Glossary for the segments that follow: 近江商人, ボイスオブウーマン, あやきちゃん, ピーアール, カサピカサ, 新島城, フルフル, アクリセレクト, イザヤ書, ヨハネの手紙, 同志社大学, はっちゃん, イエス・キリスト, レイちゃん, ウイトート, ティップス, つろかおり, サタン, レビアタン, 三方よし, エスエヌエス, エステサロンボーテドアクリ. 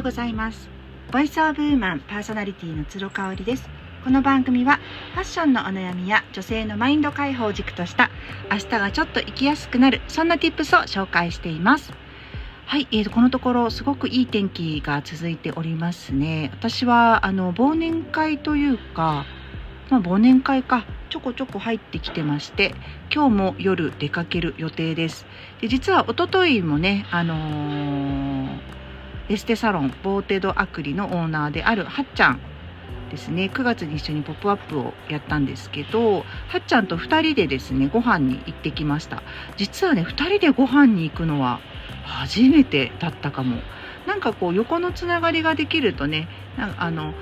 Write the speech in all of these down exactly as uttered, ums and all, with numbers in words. ようございます。ボイスオブウーマンパーソナリティのつろかおりです。この番組はファッションのお悩みや女性のマインド解放を軸とした明日がちょっと生きやすくなる、そんな ティップス を紹介しています。はい、えーと、このところすごくいい天気が続いておりますね。私はあの忘年会というか、まあ、忘年会かちょこちょこ入ってきてまして、今日も夜出かける予定です。で、実は一昨日もね、あのー、エステサロンボーテドアクリのオーナーであるはっちゃんですね、くがつに一緒にポップアップをやったんですけど、はっちゃんとふたりでですねご飯に行ってきました。実はねふたりでご飯に行くのは初めてだったかも。なんかこう横のつながりができるとね、なんかあの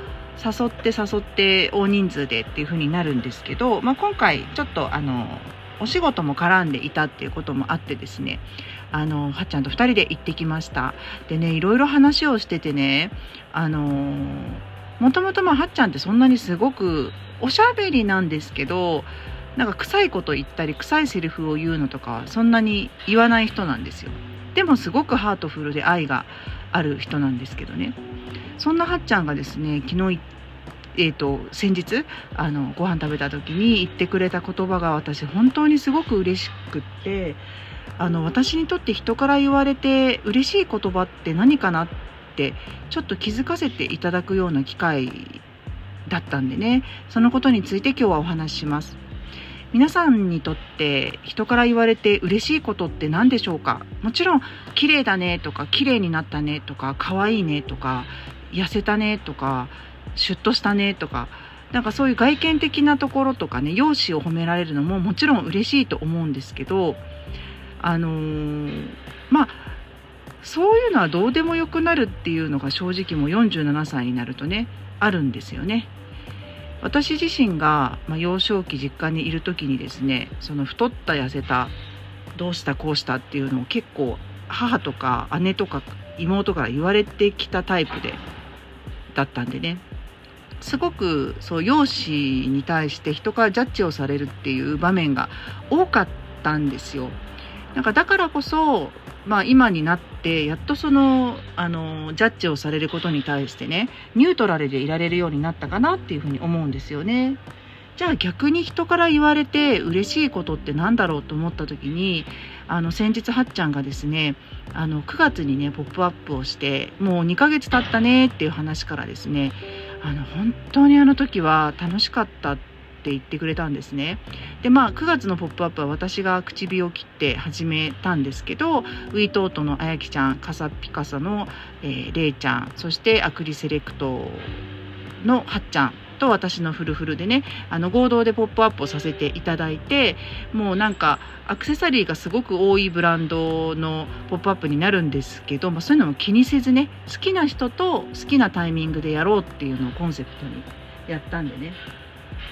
誘って誘って大人数でっていう風になるんですけど、まあ、今回ちょっとあのお仕事も絡んでいたっていうこともあってですね、あのはっちゃんとふたりで行ってきました。でね、いろいろ話をしててね、あのもともとまあはっちゃんってそんなにすごくおしゃべりなんですけど、なんか臭いこと言ったり臭いセリフを言うのとかそんなに言わない人なんですよ。でもすごくハートフルで愛がある人なんですけどね、そんなはっちゃんがですね昨日、えーと、先日あのご飯食べた時に言ってくれた言葉が私本当にすごく嬉しくって、あの私にとって人から言われて嬉しい言葉って何かなってちょっと気づかせていただくような機会だったんでね、そのことについて今日はお話しします。皆さんにとって人から言われて嬉しいことって何でしょうか。もちろん綺麗だねとか綺麗になったねとか可愛いねとか痩せたねとかシュッとしたねとか、なんかそういう外見的なところとかね、容姿を褒められるのももちろん嬉しいと思うんですけど、あのー、まあそういうのはどうでもよくなるっていうのが正直もうよんじゅうななさいになるとねあるんですよね。私自身が、まあ、幼少期実家にいる時にですね、その太った痩せたどうしたこうしたっていうのを結構母とか姉とか妹から言われてきたタイプでだったんでね、すごくそう容姿に対して人からジャッジをされるっていう場面が多かったんですよ。なんかだからこそ、まあ、今になってやっとその、あのジャッジをされることに対してねニュートラルでいられるようになったかなっていうふうに思うんですよね。じゃあ逆に人から言われて嬉しいことってなんだろうと思った時に、あの先日はっちゃんがですねあのくがつにねポップアップをしてもうにかげつ経ったねっていう話からですね、あの本当にあの時は楽しかったってって言ってくれたんですね。でまあくがつのポップアップは私が口火を切って始めたんですけど、ウイトートのあやきちゃん、カサピカサの、えー、レイちゃん、そしてアクリセレクトのはっちゃんと私のフルフルでね、あの合同でポップアップをさせていただいて、もうなんかアクセサリーがすごく多いブランドのポップアップになるんですけど、まあ、そういうのも気にせずね好きな人と好きなタイミングでやろうっていうのをコンセプトにやったんでね、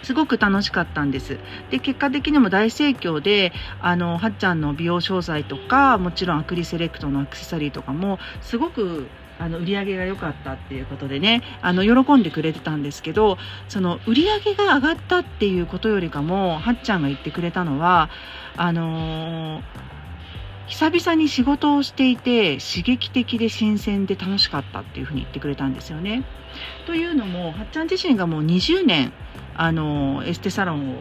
すごく楽しかったんです。で結果的にも大盛況で、あのはっちゃんの美容商材とかもちろんアクリセレクトのアクセサリーとかもすごくあの売り上げが良かったっていうことでね、あの喜んでくれてたんですけど、その売り上げが上がったっていうことよりかもはっちゃんが言ってくれたのは、あのー、久々に仕事をしていて刺激的で新鮮で楽しかったっていうふうに言ってくれたんですよね。というのもはっちゃん自身がもうにじゅうねんあのエステサロンを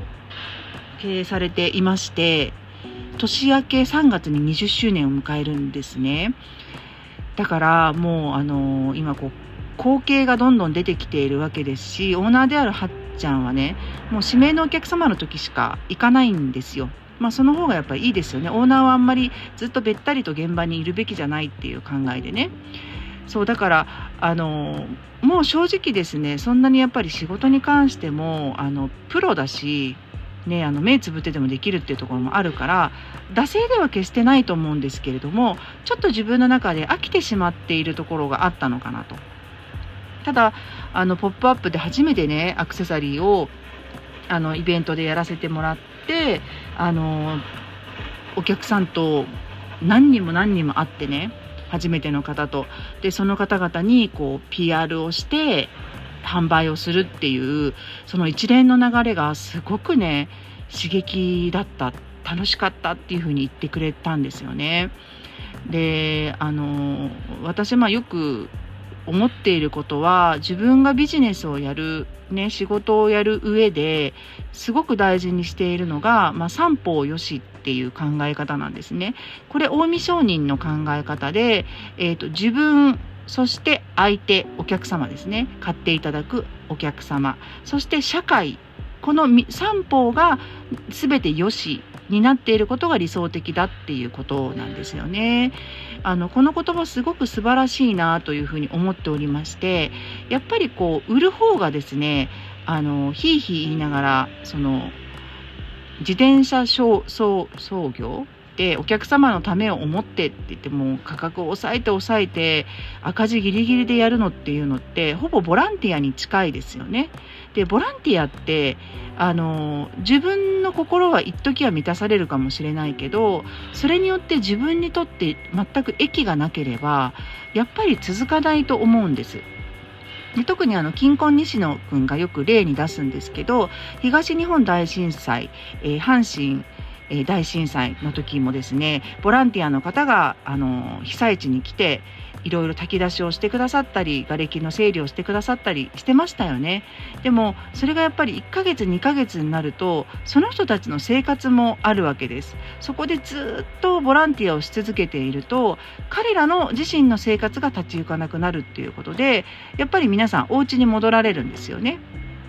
経営されていまして、年明けさんがつににじゅっしゅうねんを迎えるんですね。だからもうあの今こう後継がどんどん出てきているわけですし、オーナーであるはっちゃんはねもう指名のお客様の時しか行かないんですよ。まあその方がやっぱりいいですよね。オーナーはあんまりずっとべったりと現場にいるべきじゃないっていう考えでね。そうだからあのもう正直ですね、そんなにやっぱり仕事に関してもあのプロだし、ね、あの目つぶってでもできるっていうところもあるから惰性では決してないと思うんですけれども、ちょっと自分の中で飽きてしまっているところがあったのかなと。ただあのポップアップで初めてねアクセサリーをあのイベントでやらせてもらって、あのお客さんと何人も何人も会ってね、初めての方とでその方々にこう ピーアール をして販売をするっていうその一連の流れがすごくね刺激だった、楽しかったっていうふうに言ってくれたんですよね。であの私まあよく思っていることは、自分がビジネスをやる、ね、仕事をやる上ですごく大事にしているのが、まあ、三方よしっていう考え方なんですね。これ近江商人の考え方で、えーと、自分、そして相手、お客様ですね。買っていただくお客様、そして社会、この三方が全て良しになっていることが理想的だっていうことなんですよね。あのこの言葉すごく素晴らしいなというふうに思っておりまして、やっぱりこう売る方がですね、あのひいひい言いながらその自転車操業でお客様のためを思ってって言っても価格を抑えて抑えて赤字ギリギリでやるのっていうのってほぼボランティアに近いですよね。でボランティアってあの自分の心は一時は満たされるかもしれないけど、それによって自分にとって全く益がなければやっぱり続かないと思うんです。で特にあの近婚西野くんがよく例に出すんですけど、東日本大震災、えー、阪神大震災の時もですね、ボランティアの方があの被災地に来ていろいろ炊き出しをしてくださったり、瓦礫の整理をしてくださったりしてましたよね。でもそれがやっぱりいっかげつにかげつになるとその人たちの生活もあるわけです。そこでずっとボランティアをし続けていると彼らの自身の生活が立ち行かなくなるっていうことで、やっぱり皆さんお家に戻られるんですよね。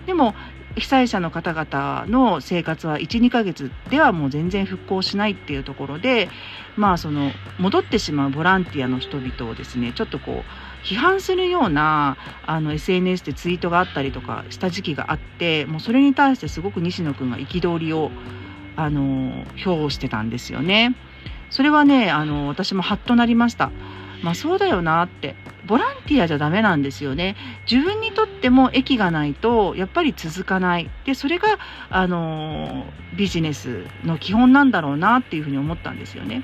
でも被災者の方々の生活はいち、にかげつではもう全然復興しないっていうところで、まあその戻ってしまうボランティアの人々をですね、ちょっとこう批判するようなあの エスエヌエス でツイートがあったりとかした時期があって、もうそれに対してすごく西野くんが憤りをあの表してたんですよね。それはね、あの私もハッとなりました。まあそうだよなって、ボランティアじゃダメなんですよね。自分にとっても益がないとやっぱり続かない。で、それがあのビジネスの基本なんだろうなっていうふうに思ったんですよね。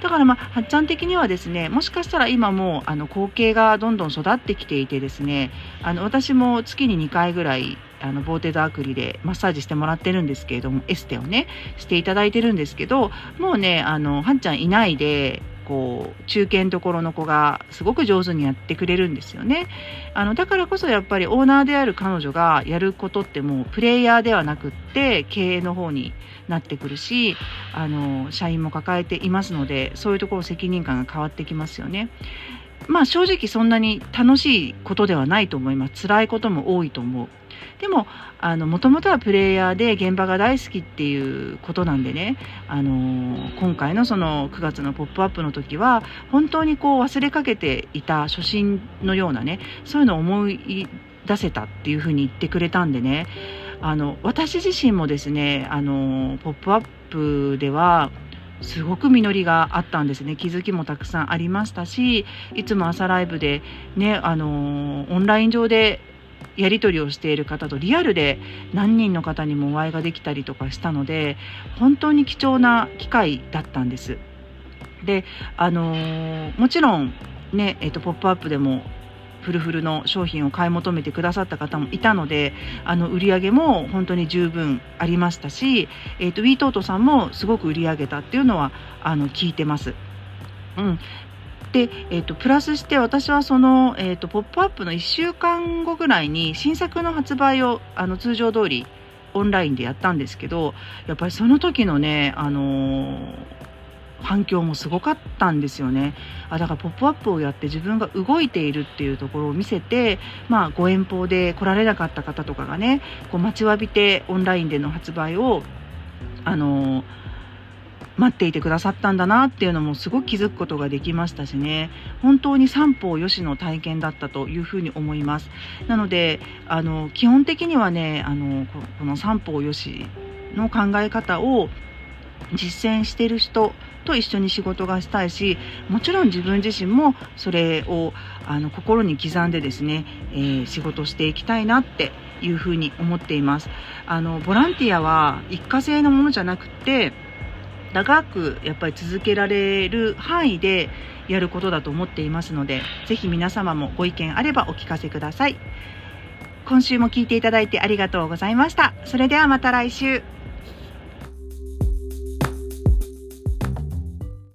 だからまあはっちゃん的にはですね、もしかしたら今もうあの後継がどんどん育ってきていてですね、あの私も月ににかいぐらいあのボーテドアクリでマッサージしてもらってるんですけれども、エステをねしていただいてるんですけど、もうねあのはっちゃんいないで。こう中堅どころの子がすごく上手にやってくれるんですよね。あのだからこそやっぱりオーナーである彼女がやることってもうプレイヤーではなくって経営の方になってくるし、あの社員も抱えていますので、そういうところ責任感が変わってきますよね。まあ正直そんなに楽しいことではないと思います。辛いことも多いと思う。でもあのもともとはプレイヤーで現場が大好きっていうことなんでね、あの今回のそのくがつの「ポップアップの時は本当にこう忘れかけていた初心のようなね、そういうのを思い出せたっていうふうに言ってくれたんでね、あの私自身もですね「あのポップアップではすごく実りがあったんですね。気づきもたくさんありましたし、いつも朝ライブで、ね、あのオンライン上でやり取りをしている方とリアルで何人の方にもお会いができたりとかしたので、本当に貴重な機会だったんです。で、あのもちろん、ねえっと、ポップアップでもフルフルの商品を買い求めてくださった方もいたので、あの売り上げも本当に十分ありましたし、えーと、ウィートートさんもすごく売り上げたっていうのはあの聞いてます。うんでえー、とプラスして私はその、えーと、ポップアップのいっしゅうかんごぐらいに新作の発売をあの通常通りオンラインでやったんですけど、やっぱりその時のね、あのー反響もすごかったんですよね。あだからポップアップをやって自分が動いているっていうところを見せて、まあ、ご遠方で来られなかった方とかがねこう待ちわびてオンラインでの発売をあのー、待っていてくださったんだなっていうのもすごく気づくことができましたしね、本当に三方よしの体験だったというふうに思います。なのであの基本的にはねあのこの三方よしの考え方を実践している人と一緒に仕事がしたいし、もちろん自分自身もそれをあの心に刻んでですね、えー、仕事していきたいなっていうふうに思っています。あのボランティアは一過性のものじゃなくて長くやっぱり続けられる範囲でやることだと思っていますので、ぜひ皆様もご意見あればお聞かせください。今週も聞いていただいてありがとうございました。それではまた来週。